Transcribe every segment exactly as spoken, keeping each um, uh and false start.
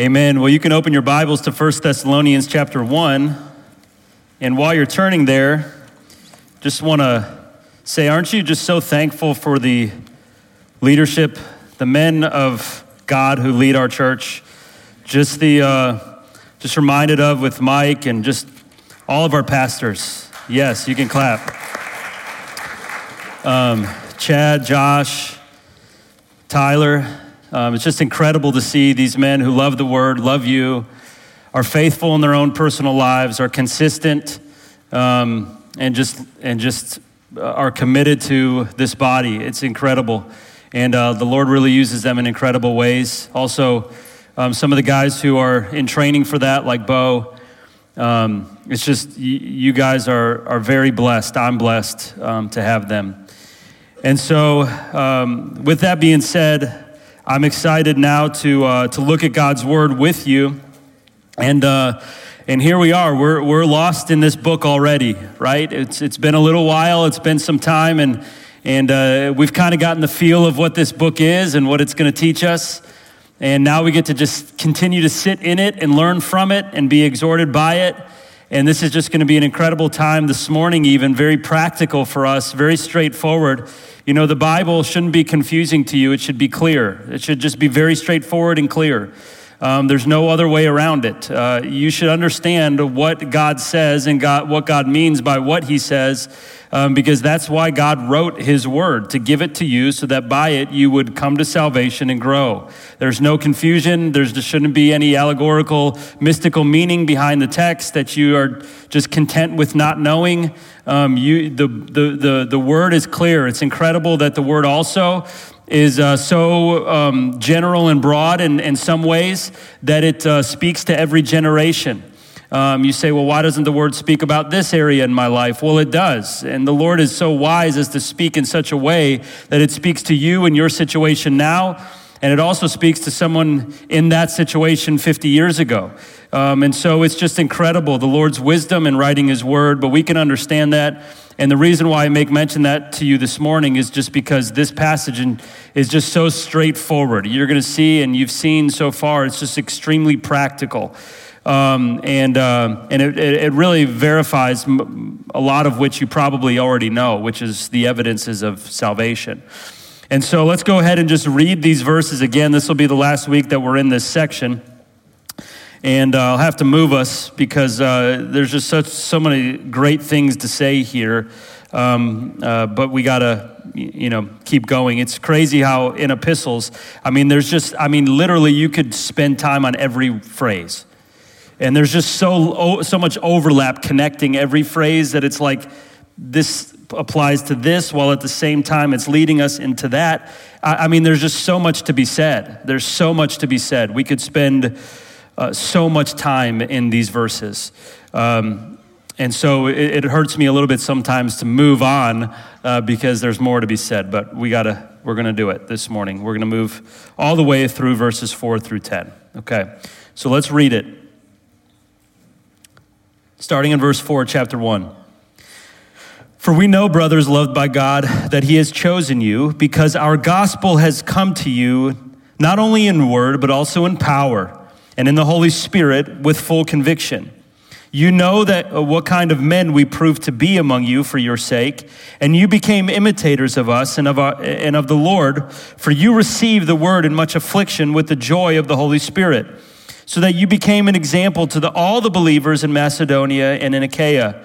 Amen. Well, you can open your Bibles to First Thessalonians chapter one. And while you're turning there, just want to say, aren't you just so thankful for the leadership, the men of God who lead our church? Just the, uh, just reminded of with Mike and just all of our pastors. Yes, you can clap. Um, Chad, Josh, Tyler. Um, it's just incredible to see these men who love the word, love you, are faithful in their own personal lives, are consistent, um, and just and just are committed to this body. It's incredible. And uh, the Lord really uses them in incredible ways. Also, um, some of the guys who are in training for that, like Bo, um, it's just y- you guys are, are very blessed. I'm blessed um, to have them. And so um, with that being said, I'm excited now to uh, to look at God's word with you, and uh, and here we are. We're we're lost in this book already, right? It's it's been a little while. It's been some time, and and uh, we've kind of gotten the feel of what this book is and what it's going to teach us. And now we get to just continue to sit in it and learn from it and be exhorted by it. And this is just going to be an incredible time this morning, even very practical for us, very straightforward. You know, the Bible shouldn't be confusing to you. It should be clear. It should just be very straightforward and clear. Um, there's no other way around it. Uh, you should understand what God says and God, what God means by what he says, um, because that's why God wrote his word, to give it to you so that by it you would come to salvation and grow. There's no confusion. There's, there shouldn't be any allegorical, mystical meaning behind the text that you are just content with not knowing. Um, you, the, the, the, the word is clear. It's incredible that the word also is uh, so um, general and broad in, in some ways that it uh, speaks to every generation. Um, you say, well, why doesn't the word speak about this area in my life? Well, it does. And the Lord is so wise as to speak in such a way that it speaks to you and your situation now. And it also speaks to someone in that situation fifty years ago. Um, and so it's just incredible, the Lord's wisdom in writing his word, but we can understand that. And the reason why I make mention that to you this morning is just because this passage is just so straightforward. You're going to see, and you've seen so far, it's just extremely practical. Um, and uh, and it, it really verifies a lot of which you probably already know, which is the evidences of salvation. And so let's go ahead and just read these verses again. This will be the last week that we're in this section. And uh, I'll have to move us because uh, there's just such so many great things to say here. Um, uh, but we got to, you know, keep going. It's crazy how in epistles, I mean, there's just, I mean, literally you could spend time on every phrase. And there's just so so much overlap connecting every phrase that it's like this applies to this, while at the same time it's leading us into that. I mean, there's just so much to be said. There's so much to be said. We could spend uh, so much time in these verses. Um, and so it, it hurts me a little bit sometimes to move on uh, because there's more to be said, but we gotta, we're gonna do it this morning. We're gonna move all the way through verses four through ten. Okay, so let's read it. Starting in verse four, chapter one. For we know, brothers loved by God, that he has chosen you, because our gospel has come to you, not only in word, but also in power, and in the Holy Spirit with full conviction. You know that uh, what kind of men we proved to be among you for your sake, and you became imitators of us and of, our, and of the Lord, for you received the word in much affliction with the joy of the Holy Spirit, so that you became an example to the, all the believers in Macedonia and in Achaia.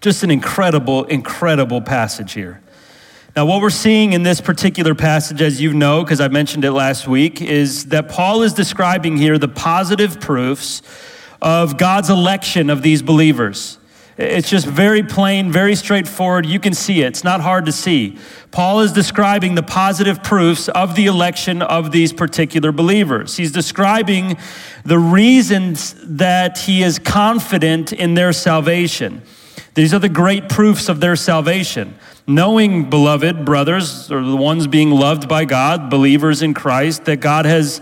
Just an incredible, incredible passage here. Now, what we're seeing in this particular passage, as you know, because I mentioned it last week, is that Paul is describing here the positive proofs of God's election of these believers. It's just very plain, very straightforward. You can see it. It's not hard to see. Paul is describing the positive proofs of the election of these particular believers. He's describing the reasons that he is confident in their salvation. These are the great proofs of their salvation. Knowing, beloved brothers, or the ones being loved by God, believers in Christ, that God has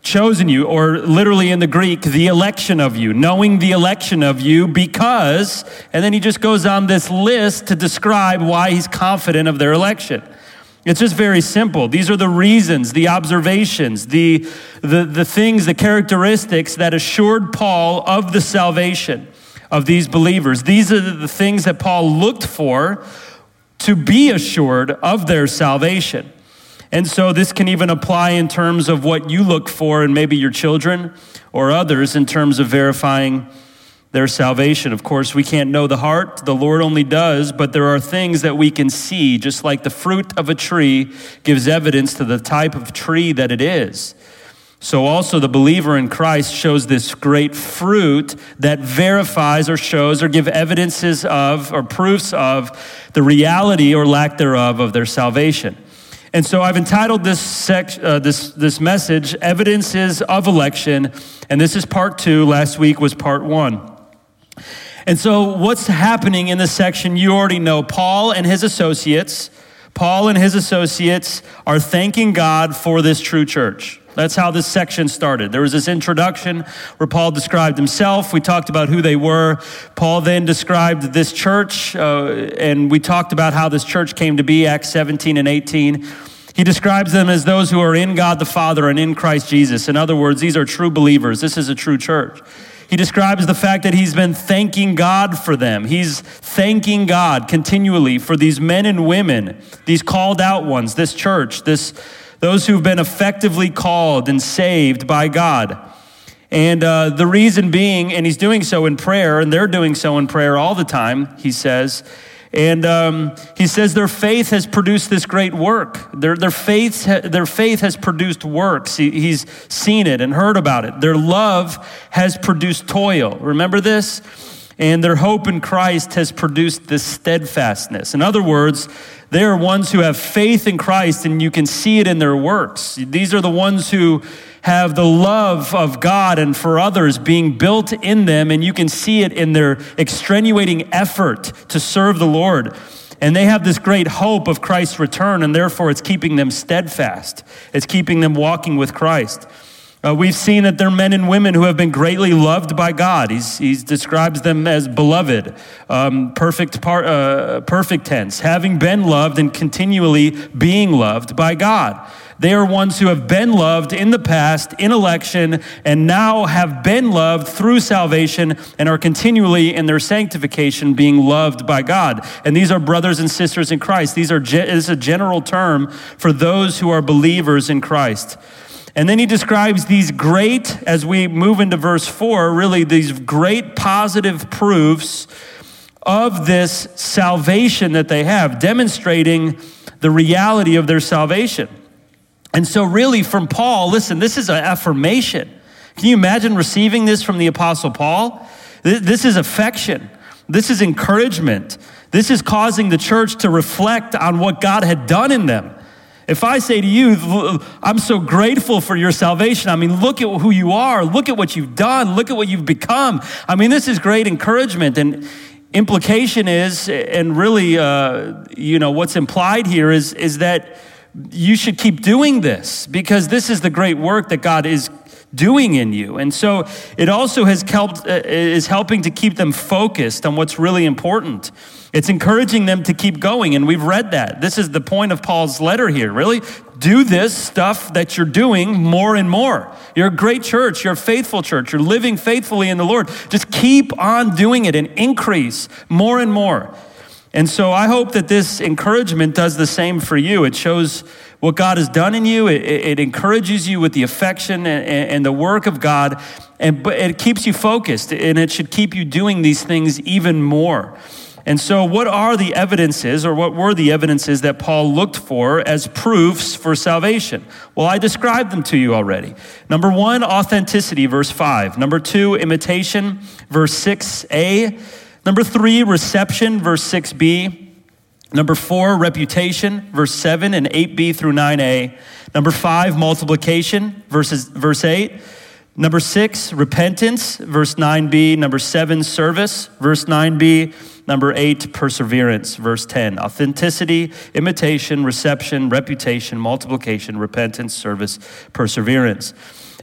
chosen you, or literally in the Greek, the election of you, knowing the election of you because, and then he just goes on this list to describe why he's confident of their election. It's just very simple. These are the reasons, the observations, the, the, the things, the characteristics that assured Paul of the salvation of these believers. These are the things that Paul looked for to be assured of their salvation. And so this can even apply in terms of what you look for in maybe your children or others in terms of verifying their salvation. Of course, we can't know the heart. The Lord only does, but there are things that we can see, just like the fruit of a tree gives evidence to the type of tree that it is. So also the believer in Christ shows this great fruit that verifies or shows or give evidences of or proofs of the reality or lack thereof of their salvation. And so I've entitled this sec- uh, this this message, Evidences of Election, and this is part two. Last week was part one. And so what's happening in this section, you already know. Paul and his associates, Paul and his associates are thanking God for this true church. That's how this section started. There was this introduction where Paul described himself. We talked about who they were. Paul then described this church, uh, and we talked about how this church came to be, Acts seventeen and eighteen. He describes them as those who are in God the Father and in Christ Jesus. In other words, these are true believers. This is a true church. He describes the fact that he's been thanking God for them. He's thanking God continually for these men and women, these called out ones, this church, this those who've been effectively called and saved by God. And uh, the reason being, and he's doing so in prayer, and they're doing so in prayer all the time, he says. And um, he says their faith has produced this great work. Their their faith, their faith has produced works. He, he's seen it and heard about it. Their love has produced toil. Remember this? And their hope in Christ has produced this steadfastness. In other words, they are ones who have faith in Christ, and you can see it in their works. These are the ones who have the love of God and for others being built in them, and you can see it in their extenuating effort to serve the Lord. And they have this great hope of Christ's return, and therefore it's keeping them steadfast. It's keeping them walking with Christ. Uh, we've seen that they're men and women who have been greatly loved by God. He's, he describes them as beloved, um, perfect, par, uh, perfect tense, having been loved and continually being loved by God. They are ones who have been loved in the past, in election, and now have been loved through salvation and are continually in their sanctification being loved by God. And these are brothers and sisters in Christ. These are ge- is a general term for those who are believers in Christ. And then he describes these great, as we move into verse four, really these great positive proofs of this salvation that they have, demonstrating the reality of their salvation. And so really from Paul, listen, this is an affirmation. Can you imagine receiving this from the Apostle Paul? This is affection. This is encouragement. This is causing the church to reflect on what God had done in them. If I say to you, I'm so grateful for your salvation. I mean, look at who you are. Look at what you've done. Look at what you've become. I mean, this is great encouragement. And implication is, and really, uh, you know, what's implied here is, is that you should keep doing this because this is the great work that God is doing in you. And so it also has helped, uh, is helping to keep them focused on what's really important. It's encouraging them to keep going, and we've read that. This is the point of Paul's letter here, really. Do this stuff that you're doing more and more. You're a great church. You're a faithful church. You're living faithfully in the Lord. Just keep on doing it and increase more and more. And so I hope that this encouragement does the same for you. It shows what God has done in you. It, it encourages you with the affection and, and the work of God, and but it keeps you focused, and it should keep you doing these things even more. And so what are the evidences, or what were the evidences that Paul looked for as proofs for salvation? Well, I described them to you already. Number one, authenticity, verse five. Number two, imitation, verse six a. Number three, reception, verse six b. Number four, reputation, verse seven and eight b through nine a. Number five, multiplication, verses, verse eight. Number six, repentance, verse nine b. Number seven, service, verse nine b. Number eight, perseverance, verse ten. Authenticity, imitation, reception, reputation, multiplication, repentance, service, perseverance.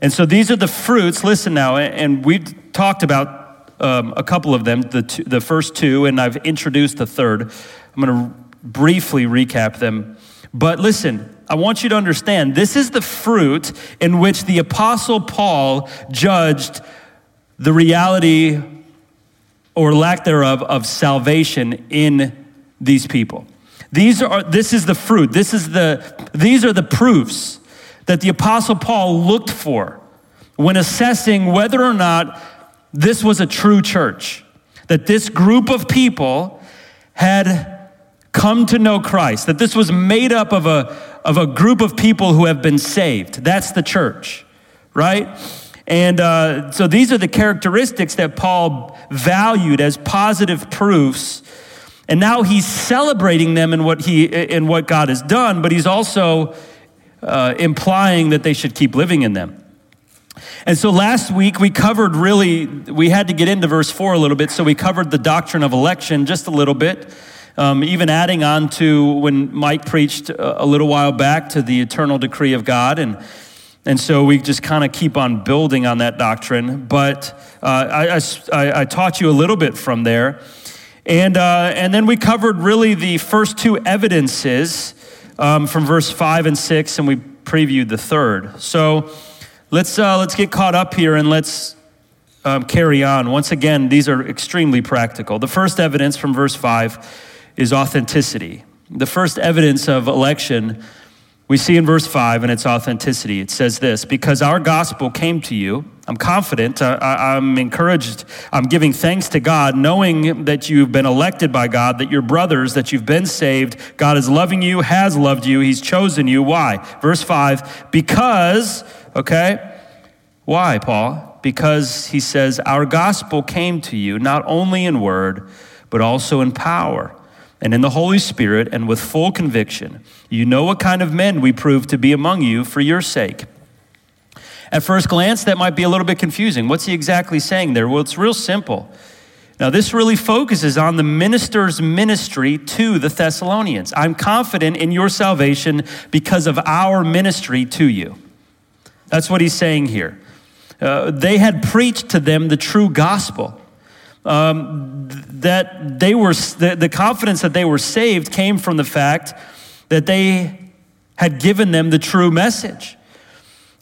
And so these are the fruits. Listen now, and we've talked about um, a couple of them, the, two, the first two, and I've introduced the third. I'm going to briefly recap them. But listen, I want you to understand, this is the fruit in which the Apostle Paul judged the reality or lack thereof of salvation in these people. These are this is the fruit. This is the these are the proofs that the Apostle Paul looked for when assessing whether or not this was a true church, that this group of people had come to know Christ, that this was made up of a of a group of people who have been saved. That's the church, right? And uh, so these are the characteristics that Paul valued as positive proofs. And now he's celebrating them in what he in what God has done, but he's also uh, implying that they should keep living in them. And so last week we covered really, we had to get into verse four a little bit, so we covered the doctrine of election just a little bit, um, even adding on to when Mike preached a little while back to the eternal decree of God. And And so we just kind of keep on building on that doctrine. But uh, I, I, I taught you a little bit from there. And uh, and then we covered really the first two evidences um, from verse five and six, and we previewed the third. So let's, uh, let's get caught up here and let's um, carry on. Once again, these are extremely practical. The first evidence from verse five is authenticity. The first evidence of election we see in verse five, and its authenticity. It says this, because our gospel came to you, I'm confident, I, I, I'm encouraged, I'm giving thanks to God, knowing that you've been elected by God, that you're brothers, that you've been saved. God is loving you, has loved you, he's chosen you. Why? Verse five, because, okay, why, Paul? Because he says, our gospel came to you, not only in word, but also in power, and in the Holy Spirit, and with full conviction. You know what kind of men we prove to be among you for your sake. At first glance, that might be a little bit confusing. What's he exactly saying there? Well, it's real simple. Now, this really focuses on the minister's ministry to the Thessalonians. I'm confident in your salvation because of our ministry to you. That's what he's saying here. Uh, they had preached to them the true gospel. Um, that they were, the, the confidence that they were saved came from the fact that they had given them the true message.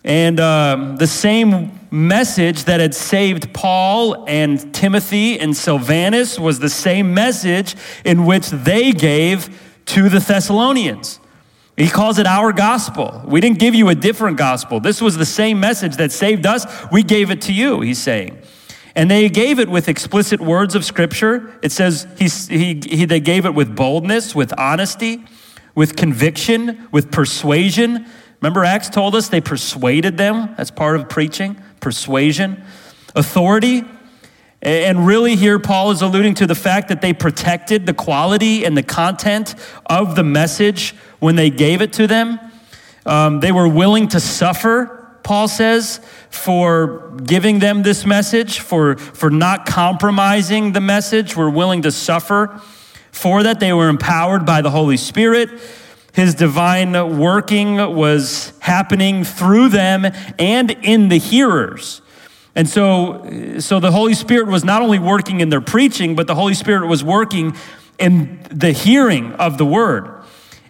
And um, the same message that had saved Paul and Timothy and Silvanus was the same message in which they gave to the Thessalonians. He calls it our gospel. We didn't give you a different gospel. This was the same message that saved us. We gave it to you, he's saying. And they gave it with explicit words of Scripture. It says he, he, he, they gave it with boldness, with honesty, with conviction, with persuasion. Remember, Acts told us they persuaded them. That's part of preaching, persuasion, authority. And really here, Paul is alluding to the fact that they protected the quality and the content of the message when they gave it to them. Um, they were willing to suffer, Paul says, for giving them this message, for, for not compromising the message. We're willing to suffer for that. They were empowered by the Holy Spirit. His divine working was happening through them and in the hearers. And so, so the Holy Spirit was not only working in their preaching, but the Holy Spirit was working in the hearing of the word.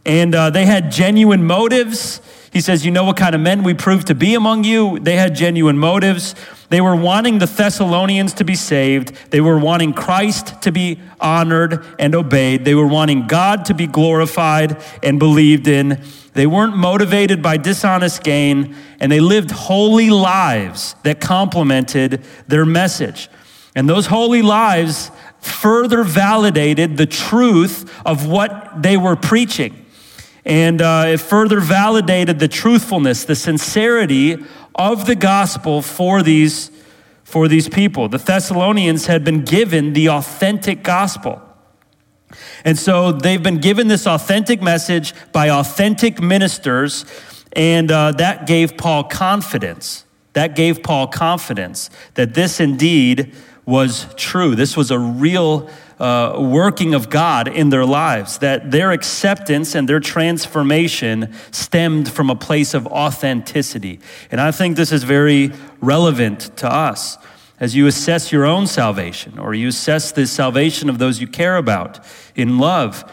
And uh, they had genuine motives. He says, you know what kind of men we proved to be among you. They had genuine motives. They were wanting the Thessalonians to be saved. They were wanting Christ to be honored and obeyed. They were wanting God to be glorified and believed in. They weren't motivated by dishonest gain, and they lived holy lives that complemented their message. And those holy lives further validated the truth of what they were preaching. And uh, it further validated the truthfulness, the sincerity of the gospel for these, for these people. The Thessalonians had been given the authentic gospel. And so they've been given this authentic message by authentic ministers, and uh, that gave Paul confidence. That gave Paul confidence that this indeed was true. This was a real uh, working of God in their lives, that their acceptance and their transformation stemmed from a place of authenticity. And I think this is very relevant to us as you assess your own salvation, or you assess the salvation of those you care about in love.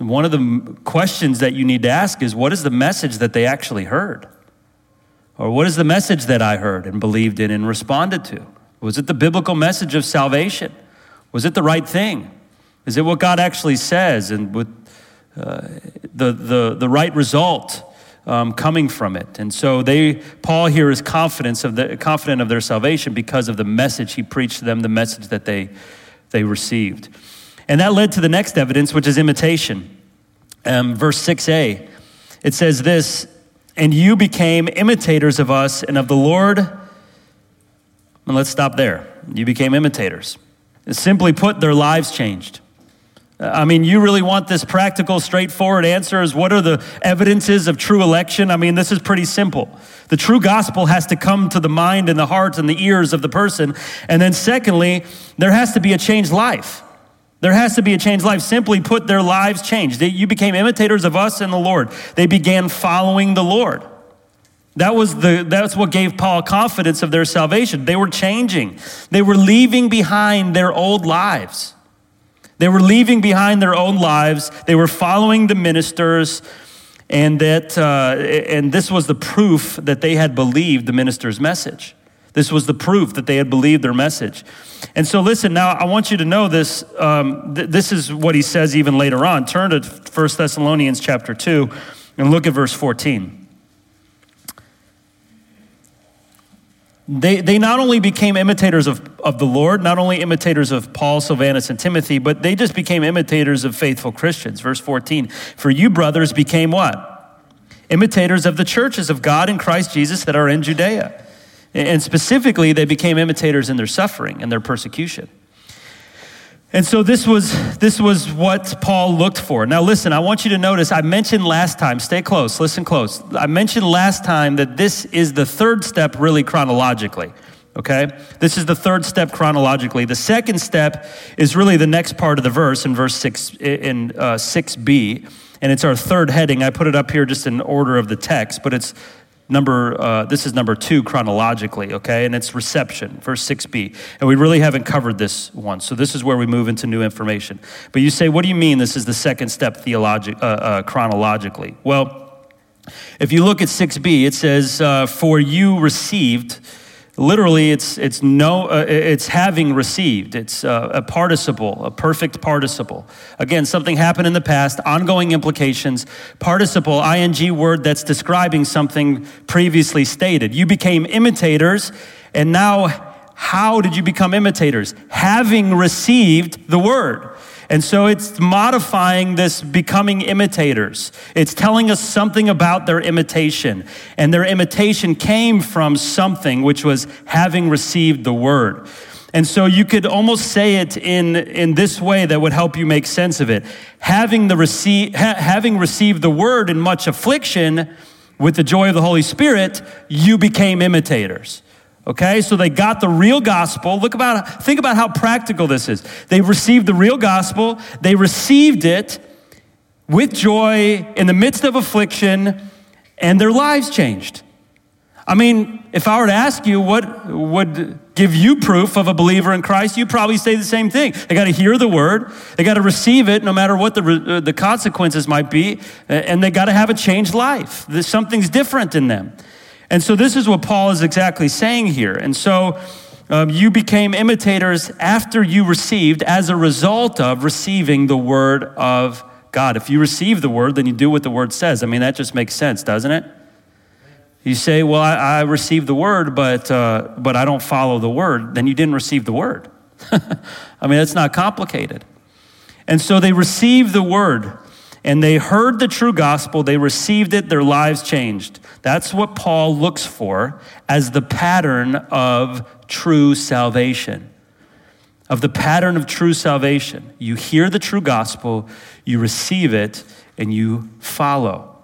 And one of the questions that you need to ask is, what is the message that they actually heard? Or what is the message that I heard and believed in and responded to? Was it the biblical message of salvation? Was it the right thing? Is it what God actually says, and with uh, the, the the right result um, coming from it? And so they, Paul here is confident of the confident of their salvation because of the message he preached to them, the message that they they received, and that led to the next evidence, which is imitation. Um, verse six a, it says this: "And you became imitators of us and of the Lord." And let's stop there. You became imitators. Simply put, their lives changed. I mean, you really want this practical, straightforward answer is, what are the evidences of true election? I mean, this is pretty simple. The true gospel has to come to the mind and the heart and the ears of the person. And then secondly, there has to be a changed life. There has to be a changed life. Simply put, their lives changed. They, you became imitators of us and the Lord. They began following the Lord. That was the, that's what gave Paul confidence of their salvation. They were changing. They were leaving behind their old lives. They were leaving behind their own lives. They were following the ministers, and that uh, and this was the proof that they had believed the minister's message. This was the proof that they had believed their message. And so listen, now I want you to know this. Um, th- this is what he says even later on. Turn to First Thessalonians chapter two and look at verse fourteen. They they not only became imitators of, of the Lord, not only imitators of Paul, Silvanus, and Timothy, but they just became imitators of faithful Christians. Verse fourteen, "For you, brothers, became what? Imitators of the churches of God in Christ Jesus that are in Judea." And specifically, they became imitators in their suffering and their persecution. And so this was, this was what Paul looked for. Now listen, I want you to notice, I mentioned last time, stay close, listen close. I mentioned last time that this is the third step really chronologically, okay? This is the third step chronologically. The second step is really the next part of the verse in verse six, in uh, six b, and it's our third heading. I put it up here just in order of the text, but it's Number, uh, this is number two chronologically, okay? And it's reception, verse six b. And we really haven't covered this one. So this is where we move into new information. But you say, what do you mean this is the second step theologi- uh, uh, chronologically? Well, if you look at six b, it says, uh, for you received. Literally, it's it's no, uh, it's having received. It's uh, a participle, a perfect participle. Again, something happened in the past, ongoing implications. Participle, ing word that's describing something previously stated. You became imitators, and now how did you become imitators? Having received the word. And so it's modifying this becoming imitators. It's telling us something about their imitation. And their imitation came from something, which was having received the word. And so you could almost say it in, in this way that would help you make sense of it. Having, the receive, ha- having received the word in much affliction with the joy of the Holy Spirit, you became imitators. Okay, so they got the real gospel. Look about, think about how practical this is. They received the real gospel. They received it with joy in the midst of affliction, and their lives changed. I mean, if I were to ask you what would give you proof of a believer in Christ, you'd probably say the same thing. They got to hear the word. They got to receive it no matter what the, the consequences might be, and they got to have a changed life. There's, something's different in them. And so this is what Paul is exactly saying here. And so um, you became imitators after you received, as a result of receiving the word of God. If you receive the word, then you do what the word says. I mean, that just makes sense, doesn't it? You say, well, I, I received the word, but uh, but I don't follow the word. Then you didn't receive the word. I mean, that's not complicated. And so they received the word. And they heard the true gospel, they received it, their lives changed. That's what Paul looks for as the pattern of true salvation, of the pattern of true salvation. You hear the true gospel, you receive it, and you follow.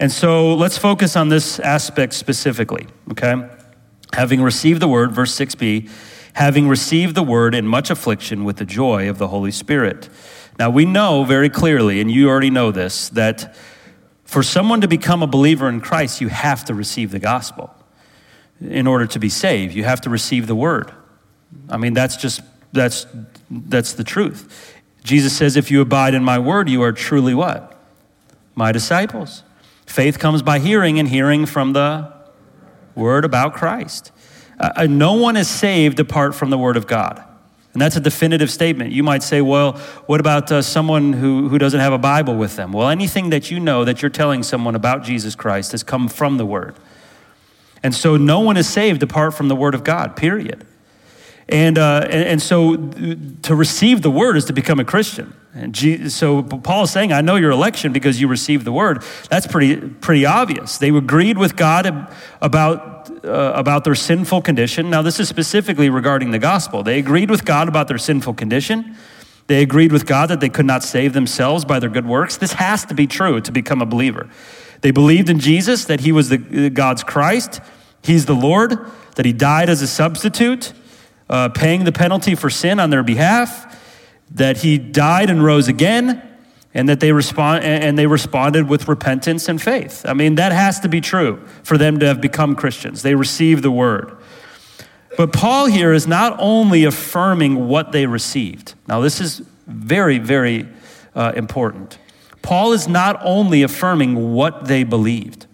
And so let's focus on this aspect specifically, okay? Having received the word, verse six b, having received the word in much affliction with the joy of the Holy Spirit. Now we know very clearly, and you already know this, that for someone to become a believer in Christ, you have to receive the gospel. In order to be saved, you have to receive the word. I mean, that's just, that's that's the truth. Jesus says, if you abide in my word, you are truly what? My disciples. Faith comes by hearing, and hearing from the word about Christ. Uh, no one is saved apart from the word of God. And that's a definitive statement. You might say, well, what about uh, someone who, who doesn't have a Bible with them? Well, anything that you know that you're telling someone about Jesus Christ has come from the word. And so no one is saved apart from the word of God, period. And uh, and, and so to receive the word is to become a Christian. And Jesus, so Paul is saying, I know your election because you received the word. That's pretty pretty obvious. They agreed with God about, uh, about their sinful condition. Now, this is specifically regarding the gospel. They agreed with God about their sinful condition. They agreed with God that they could not save themselves by their good works. This has to be true to become a believer. They believed in Jesus, that he was the God's Christ, he's the Lord, that he died as a substitute, uh, paying the penalty for sin on their behalf, that he died and rose again, and that they respond and they responded with repentance and faith. I mean, that has to be true for them to have become Christians. They received the word. But Paul here is not only affirming what they received. Now, this is very, very uh, important. Paul is not only affirming what they believed.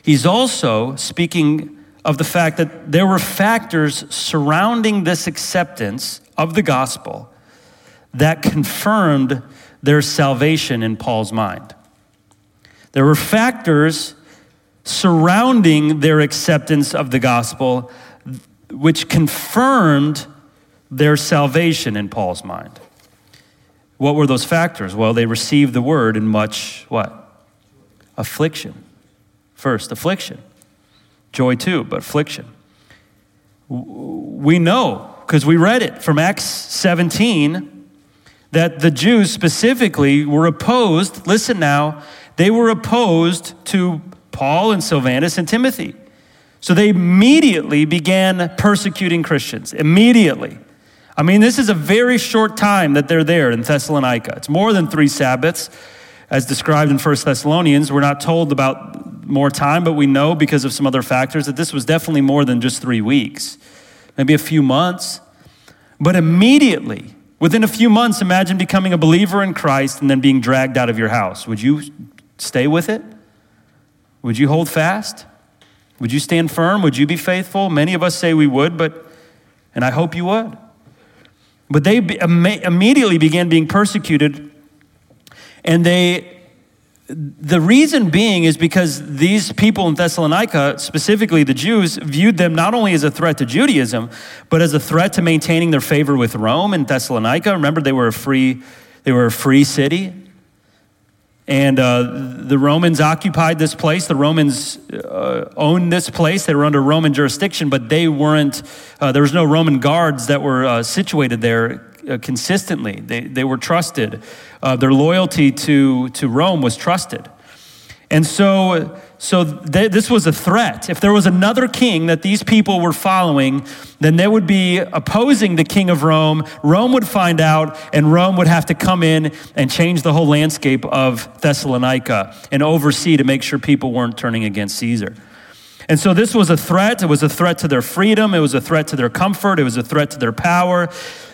He's also speaking of the fact that there were factors surrounding this acceptance of the gospel that confirmed their salvation in Paul's mind. There were factors surrounding their acceptance of the gospel which confirmed their salvation in Paul's mind. What were those factors? Well, they received the word in much, what? Affliction. First, affliction. Joy too, but affliction. We know, because we read it from Acts seventeen, that the Jews specifically were opposed, listen now, they were opposed to Paul and Silvanus and Timothy. So they immediately began persecuting Christians, immediately. I mean, this is a very short time that they're there in Thessalonica. It's more than three Sabbaths, as described in First Thessalonians. We're not told about more time, but we know because of some other factors that this was definitely more than just three weeks, maybe a few months. But immediately, within a few months, imagine becoming a believer in Christ and then being dragged out of your house. Would you stay with it? Would you hold fast? Would you stand firm? Would you be faithful? Many of us say we would, but, and I hope you would. But they immediately began being persecuted, and they. The reason being is because these people in Thessalonica, specifically the Jews, viewed them not only as a threat to Judaism, but as a threat to maintaining their favor with Rome and Thessalonica. Remember, they were a free, they were a free city, and uh, the Romans occupied this place. The Romans uh, owned this place. They were under Roman jurisdiction, but they weren't. Uh, there was no Roman guards that were uh, situated there uh, consistently. They they were trusted. Uh, their loyalty to to Rome was trusted, and so so they, this was a threat. If there was another king that these people were following, then they would be opposing the king of Rome. Rome would find out, and Rome would have to come in and change the whole landscape of Thessalonica and oversee to make sure people weren't turning against Caesar. And so this was a threat. It was a threat to their freedom. It was a threat to their comfort. It was a threat to their power.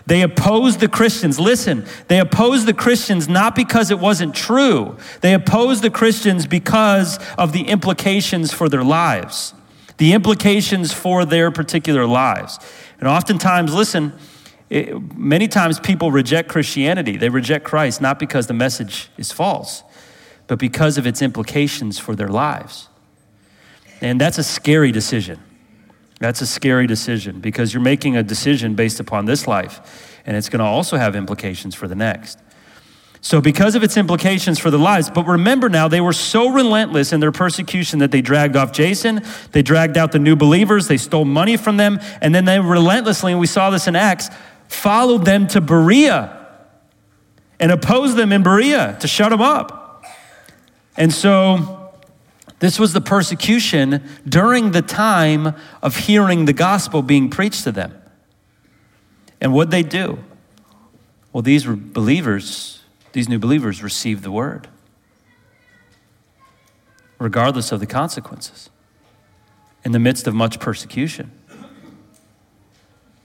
They opposed the Christians. Listen, they opposed the Christians not because it wasn't true. They opposed the Christians because of the implications for their lives, the implications for their particular lives. And oftentimes, listen, it, many times people reject Christianity. They reject Christ not because the message is false, but because of its implications for their lives. And that's a scary decision. That's a scary decision because you're making a decision based upon this life, and it's going to also have implications for the next. So because of its implications for their lives, but remember now, they were so relentless in their persecution that they dragged off Jason, they dragged out the new believers, they stole money from them, and then they relentlessly, and we saw this in Acts, followed them to Berea and opposed them in Berea to shut them up. And so this was the persecution during the time of hearing the gospel being preached to them. And what'd they do? Well, these were believers... These new believers received the word, regardless of the consequences. In the midst of much persecution,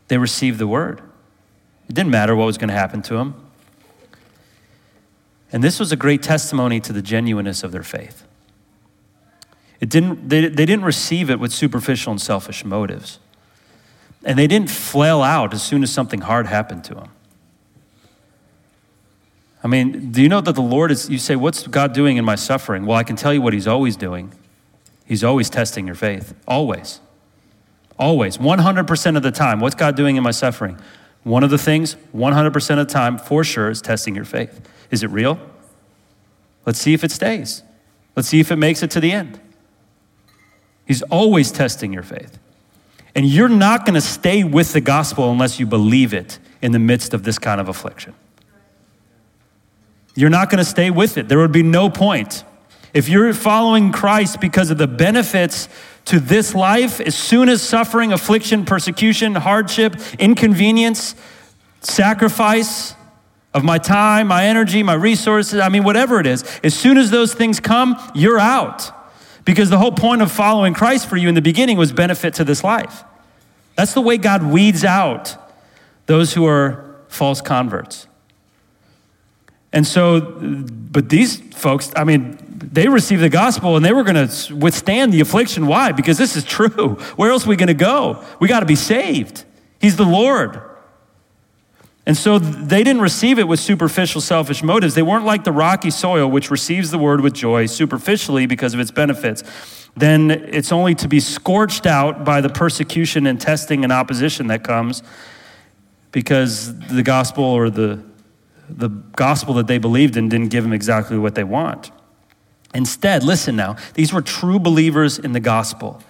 they received the word. It didn't matter what was going to happen to them. And this was a great testimony to the genuineness of their faith. It didn't, they, they didn't receive it with superficial and selfish motives. And they didn't flail out as soon as something hard happened to them. I mean, do you know that the Lord is, you say, what's God doing in my suffering? Well, I can tell you what he's always doing. He's always testing your faith, always, always, one hundred percent of the time. What's God doing in my suffering? One of the things, one hundred percent of the time, for sure, is testing your faith. Is it real? Let's see if it stays. Let's see if it makes it to the end. He's always testing your faith. And you're not going to stay with the gospel unless you believe it in the midst of this kind of affliction. You're not going to stay with it. There would be no point. If you're following Christ because of the benefits to this life, as soon as suffering, affliction, persecution, hardship, inconvenience, sacrifice of my time, my energy, my resources, I mean, whatever it is, as soon as those things come, you're out. Because the whole point of following Christ for you in the beginning was benefit to this life. That's the way God weeds out those who are false converts. And so, but these folks, I mean, they received the gospel and they were going to withstand the affliction. Why? Because this is true. Where else are we going to go? We got to be saved. He's the Lord. And so they didn't receive it with superficial, selfish motives. They weren't like the rocky soil, which receives the word with joy superficially because of its benefits. Then it's only to be scorched out by the persecution and testing and opposition that comes because the gospel or the The gospel that they believed in didn't give them exactly what they want. Instead, listen now, these were true believers in the gospel.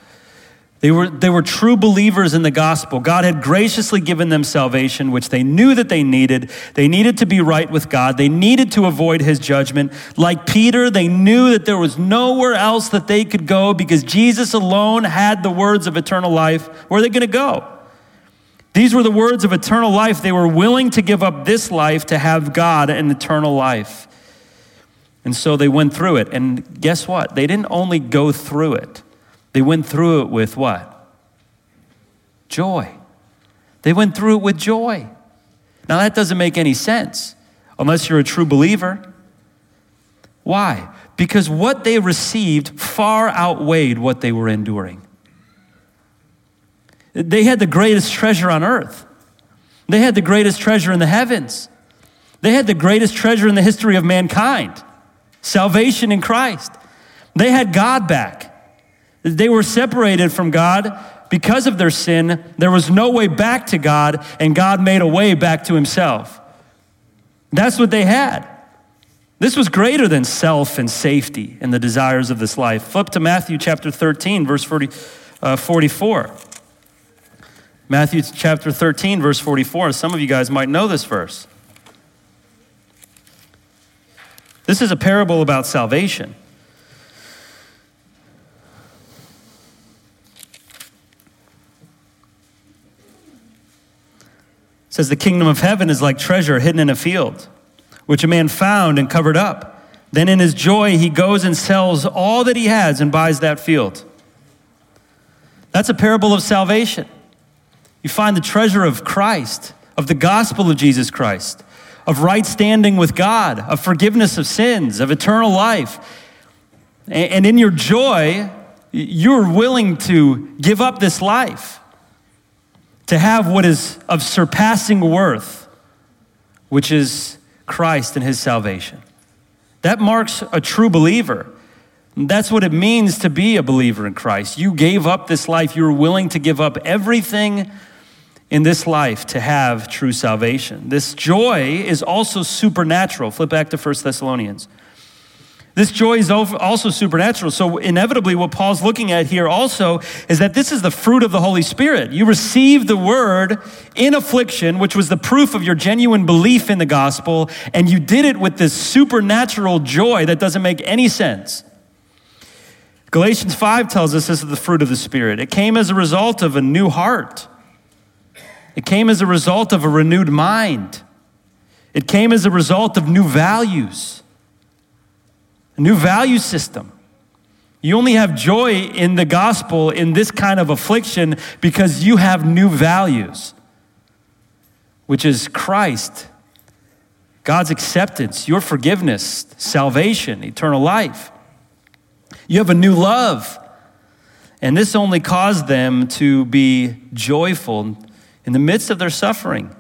They were, they were true believers in the gospel. God had graciously given them salvation, which they knew that they needed. They needed to be right with God. They needed to avoid his judgment. Like Peter, they knew that there was nowhere else that they could go because Jesus alone had the words of eternal life. Where are they going to go? These were the words of eternal life. They were willing to give up this life to have God and eternal life. And so they went through it. And guess what? They didn't only go through it. They went through it with what? Joy. They went through it with joy. Now that doesn't make any sense unless you're a true believer. Why? Because what they received far outweighed what they were enduring. They had the greatest treasure on earth. They had the greatest treasure in the heavens. They had the greatest treasure in the history of mankind, salvation in Christ. They had God back. They were separated from God because of their sin. There was no way back to God, and God made a way back to himself. That's what they had. This was greater than self and safety and the desires of this life. Flip to Matthew chapter thirteen, verse forty, uh, forty-four. Matthew chapter thirteen, verse forty-four. Some of you guys might know this verse. This is a parable about salvation. It says, the kingdom of heaven is like treasure hidden in a field, which a man found and covered up. Then in his joy, he goes and sells all that he has and buys that field. That's a parable of salvation. You find the treasure of Christ, of the gospel of Jesus Christ, of right standing with God, of forgiveness of sins, of eternal life. And in your joy, you're willing to give up this life to have what is of surpassing worth, which is Christ and his salvation. That marks a true believer. That's what it means to be a believer in Christ. You gave up this life. You were willing to give up everything in this life to have true salvation. This joy is also supernatural. Flip back to First Thessalonians. This joy is also supernatural. So inevitably, what Paul's looking at here also is that this is the fruit of the Holy Spirit. You received the word in affliction, which was the proof of your genuine belief in the gospel, and you did it with this supernatural joy that doesn't make any sense. Galatians five tells us this is the fruit of the Spirit. It came as a result of a new heart. It came as a result of a renewed mind. It came as a result of new values. A new value system. You only have joy in the gospel in this kind of affliction because you have new values, which is Christ, God's acceptance, your forgiveness, salvation, eternal life. You have a new love. And this only caused them to be joyful in the midst of their suffering.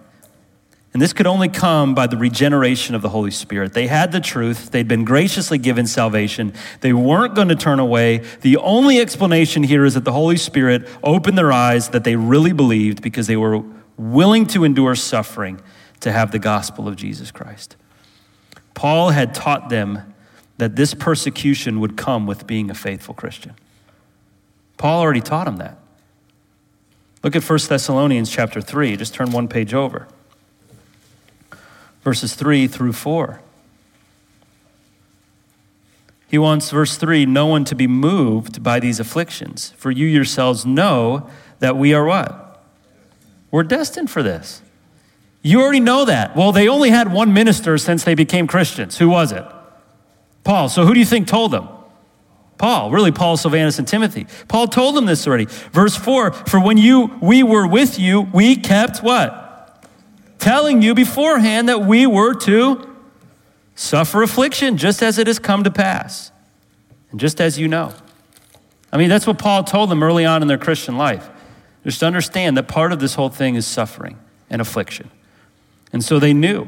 And this could only come by the regeneration of the Holy Spirit. They had the truth. They'd been graciously given salvation. They weren't going to turn away. The only explanation here is that the Holy Spirit opened their eyes, that they really believed because they were willing to endure suffering to have the gospel of Jesus Christ. Paul had taught them that this persecution would come with being a faithful Christian. Paul already taught them that. Look at First Thessalonians chapter three. Just turn one page over. Verses three through four. He wants, verse three, no one to be moved by these afflictions. For you yourselves know that we are what? We're destined for this. You already know that. Well, they only had one minister since they became Christians. Who was it? Paul. So who do you think told them? Paul, really Paul, Silvanus, and Timothy. Paul told them this already. Verse four, for when you we were with you, we kept what? Telling you beforehand that we were to suffer affliction just as it has come to pass and just as you know. I mean, that's what Paul told them early on in their Christian life. Just to understand that part of this whole thing is suffering and affliction. And so they knew.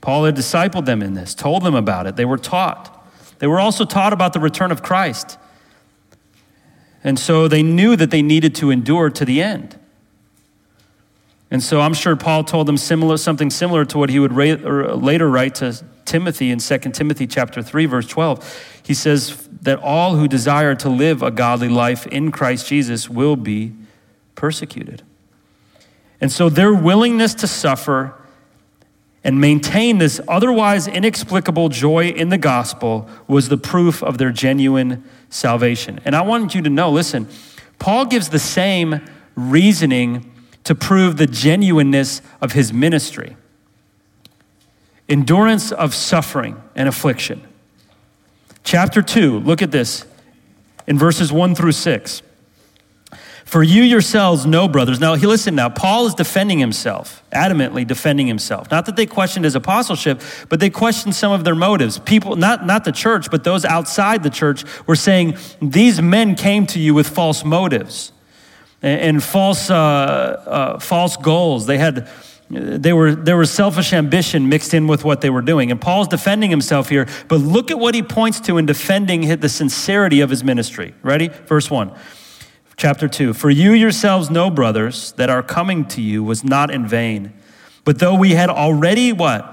Paul had discipled them in this, told them about it. They were taught. They were also taught about the return of Christ. And so they knew that they needed to endure to the end. And so I'm sure Paul told them similar, something similar to what he would ra- later write to Timothy in Second Timothy chapter three, verse twelve. He says that all who desire to live a godly life in Christ Jesus will be persecuted. And so their willingness to suffer and maintain this otherwise inexplicable joy in the gospel was the proof of their genuine salvation. And I want you to know, listen, Paul gives the same reasoning to prove the genuineness of his ministry. Endurance of suffering and affliction. Chapter two, look at this in verses one through six. For you yourselves know, brothers. Now, listen now, Paul is defending himself, adamantly defending himself. Not that they questioned his apostleship, but they questioned some of their motives. People, not, not the church, but those outside the church were saying, these men came to you with false motives. And false, uh, uh, false goals. They had, they were, there was selfish ambition mixed in with what they were doing. And Paul's defending himself here, but look at what he points to in defending the sincerity of his ministry. Ready? Verse one, chapter two. For you yourselves know, brothers, that our coming to you was not in vain. But though we had already what?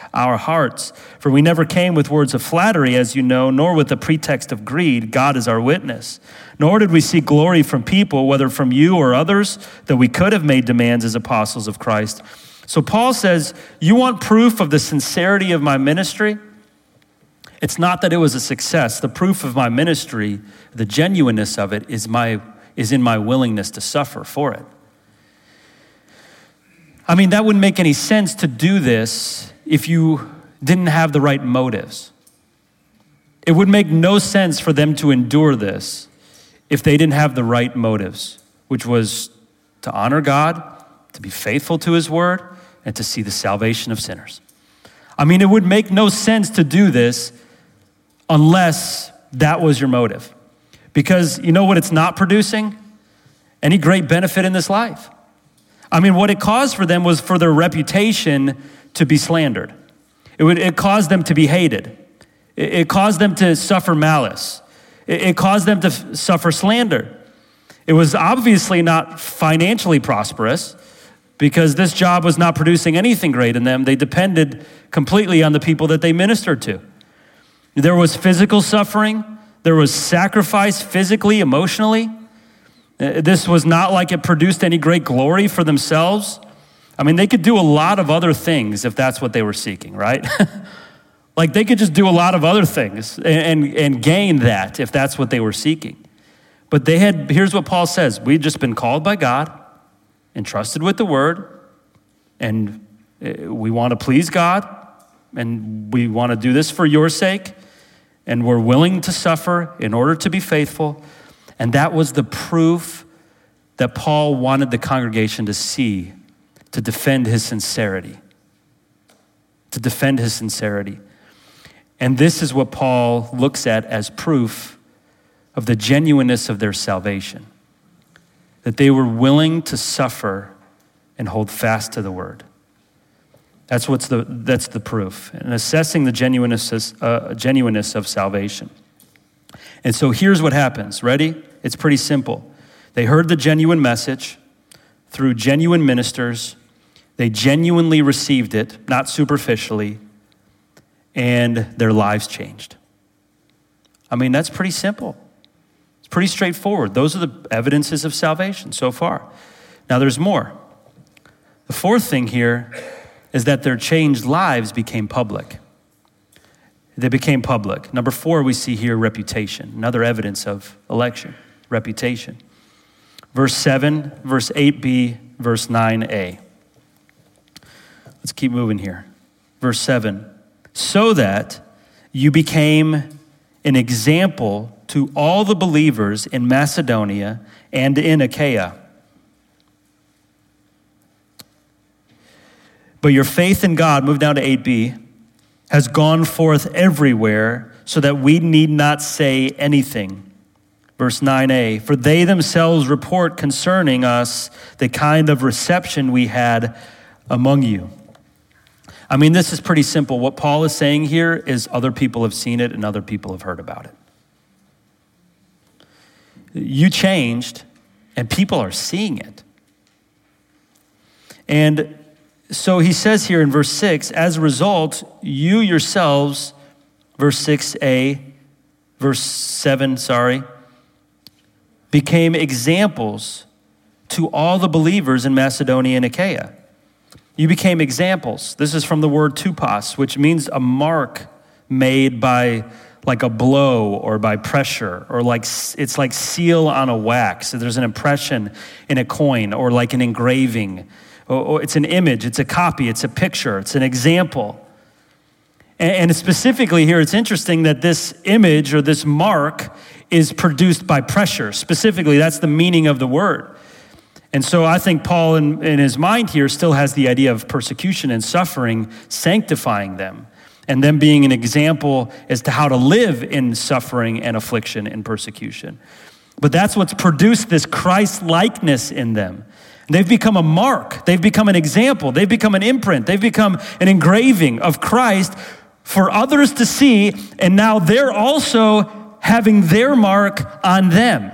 our hearts. For we never came with words of flattery, as you know, nor with the pretext of greed. God is our witness. Nor did we seek glory from people, whether from you or others, that we could have made demands as apostles of Christ. So Paul says, you want proof of the sincerity of my ministry? It's not that it was a success. The proof of my ministry, the genuineness of it, is my is in my willingness to suffer for it. I mean, that wouldn't make any sense to do this if you didn't have the right motives. It would make no sense for them to endure this if they didn't have the right motives, which was to honor God, to be faithful to his word, and to see the salvation of sinners. I mean, it would make no sense to do this unless that was your motive. Because you know what it's not producing? Any great benefit in this life. I mean, what it caused for them was for their reputation to be slandered. It would, it caused them to be hated. It, it caused them to suffer malice. It, it caused them to f- suffer slander. It was obviously not financially prosperous because this job was not producing anything great in them. They depended completely on the people that they ministered to. There was physical suffering. There was sacrifice physically, emotionally. This was not like it produced any great glory for themselves. I mean, they could do a lot of other things if that's what they were seeking, right? Like they could just do a lot of other things and, and, and gain that if that's what they were seeking. But they had, here's what Paul says, we've just been called by God, entrusted with the word, and we want to please God, and we want to do this for your sake, and we're willing to suffer in order to be faithful. And that was the proof that Paul wanted the congregation to see, to defend his sincerity, to defend his sincerity. And this is what Paul looks at as proof of the genuineness of their salvation, that they were willing to suffer and hold fast to the word. That's what's the that's the proof, and assessing the genuineness uh, genuineness of salvation. And so here's what happens. Ready? It's pretty simple. They heard the genuine message through genuine ministers. They genuinely received it, not superficially, and their lives changed. I mean, that's pretty simple. It's pretty straightforward. Those are the evidences of salvation so far. Now there's more. The fourth thing here is that their changed lives became public. They became public. Number four, we see here reputation, another evidence of election, reputation. Verse seven, verse eight b, verse nine a. Let's keep moving here. Verse seven, so that you became an example to all the believers in Macedonia and in Achaia. But your faith in God, move down to eight b, has gone forth everywhere so that we need not say anything. Verse nine a, for they themselves report concerning us the kind of reception we had among you. I mean, this is pretty simple. What Paul is saying here is other people have seen it and other people have heard about it. You changed and people are seeing it. And so he says here in verse six, as a result, you yourselves, verse six a, verse seven, sorry, became examples to all the believers in Macedonia and Achaia. You became examples. This is from the word tupos, which means a mark made by like a blow or by pressure, or like it's like seal on a wax. So there's an impression in a coin or like an engraving. It's an image, it's a copy, it's a picture, it's an example. And specifically here, it's interesting that this image or this mark is produced by pressure. Specifically, that's the meaning of the word. And so I think Paul in, in his mind here still has the idea of persecution and suffering sanctifying them and them being an example as to how to live in suffering and affliction and persecution. But that's what's produced this Christ-likeness in them. They've become a mark. They've become an example. They've become an imprint. They've become an engraving of Christ for others to see. And now they're also having their mark on them.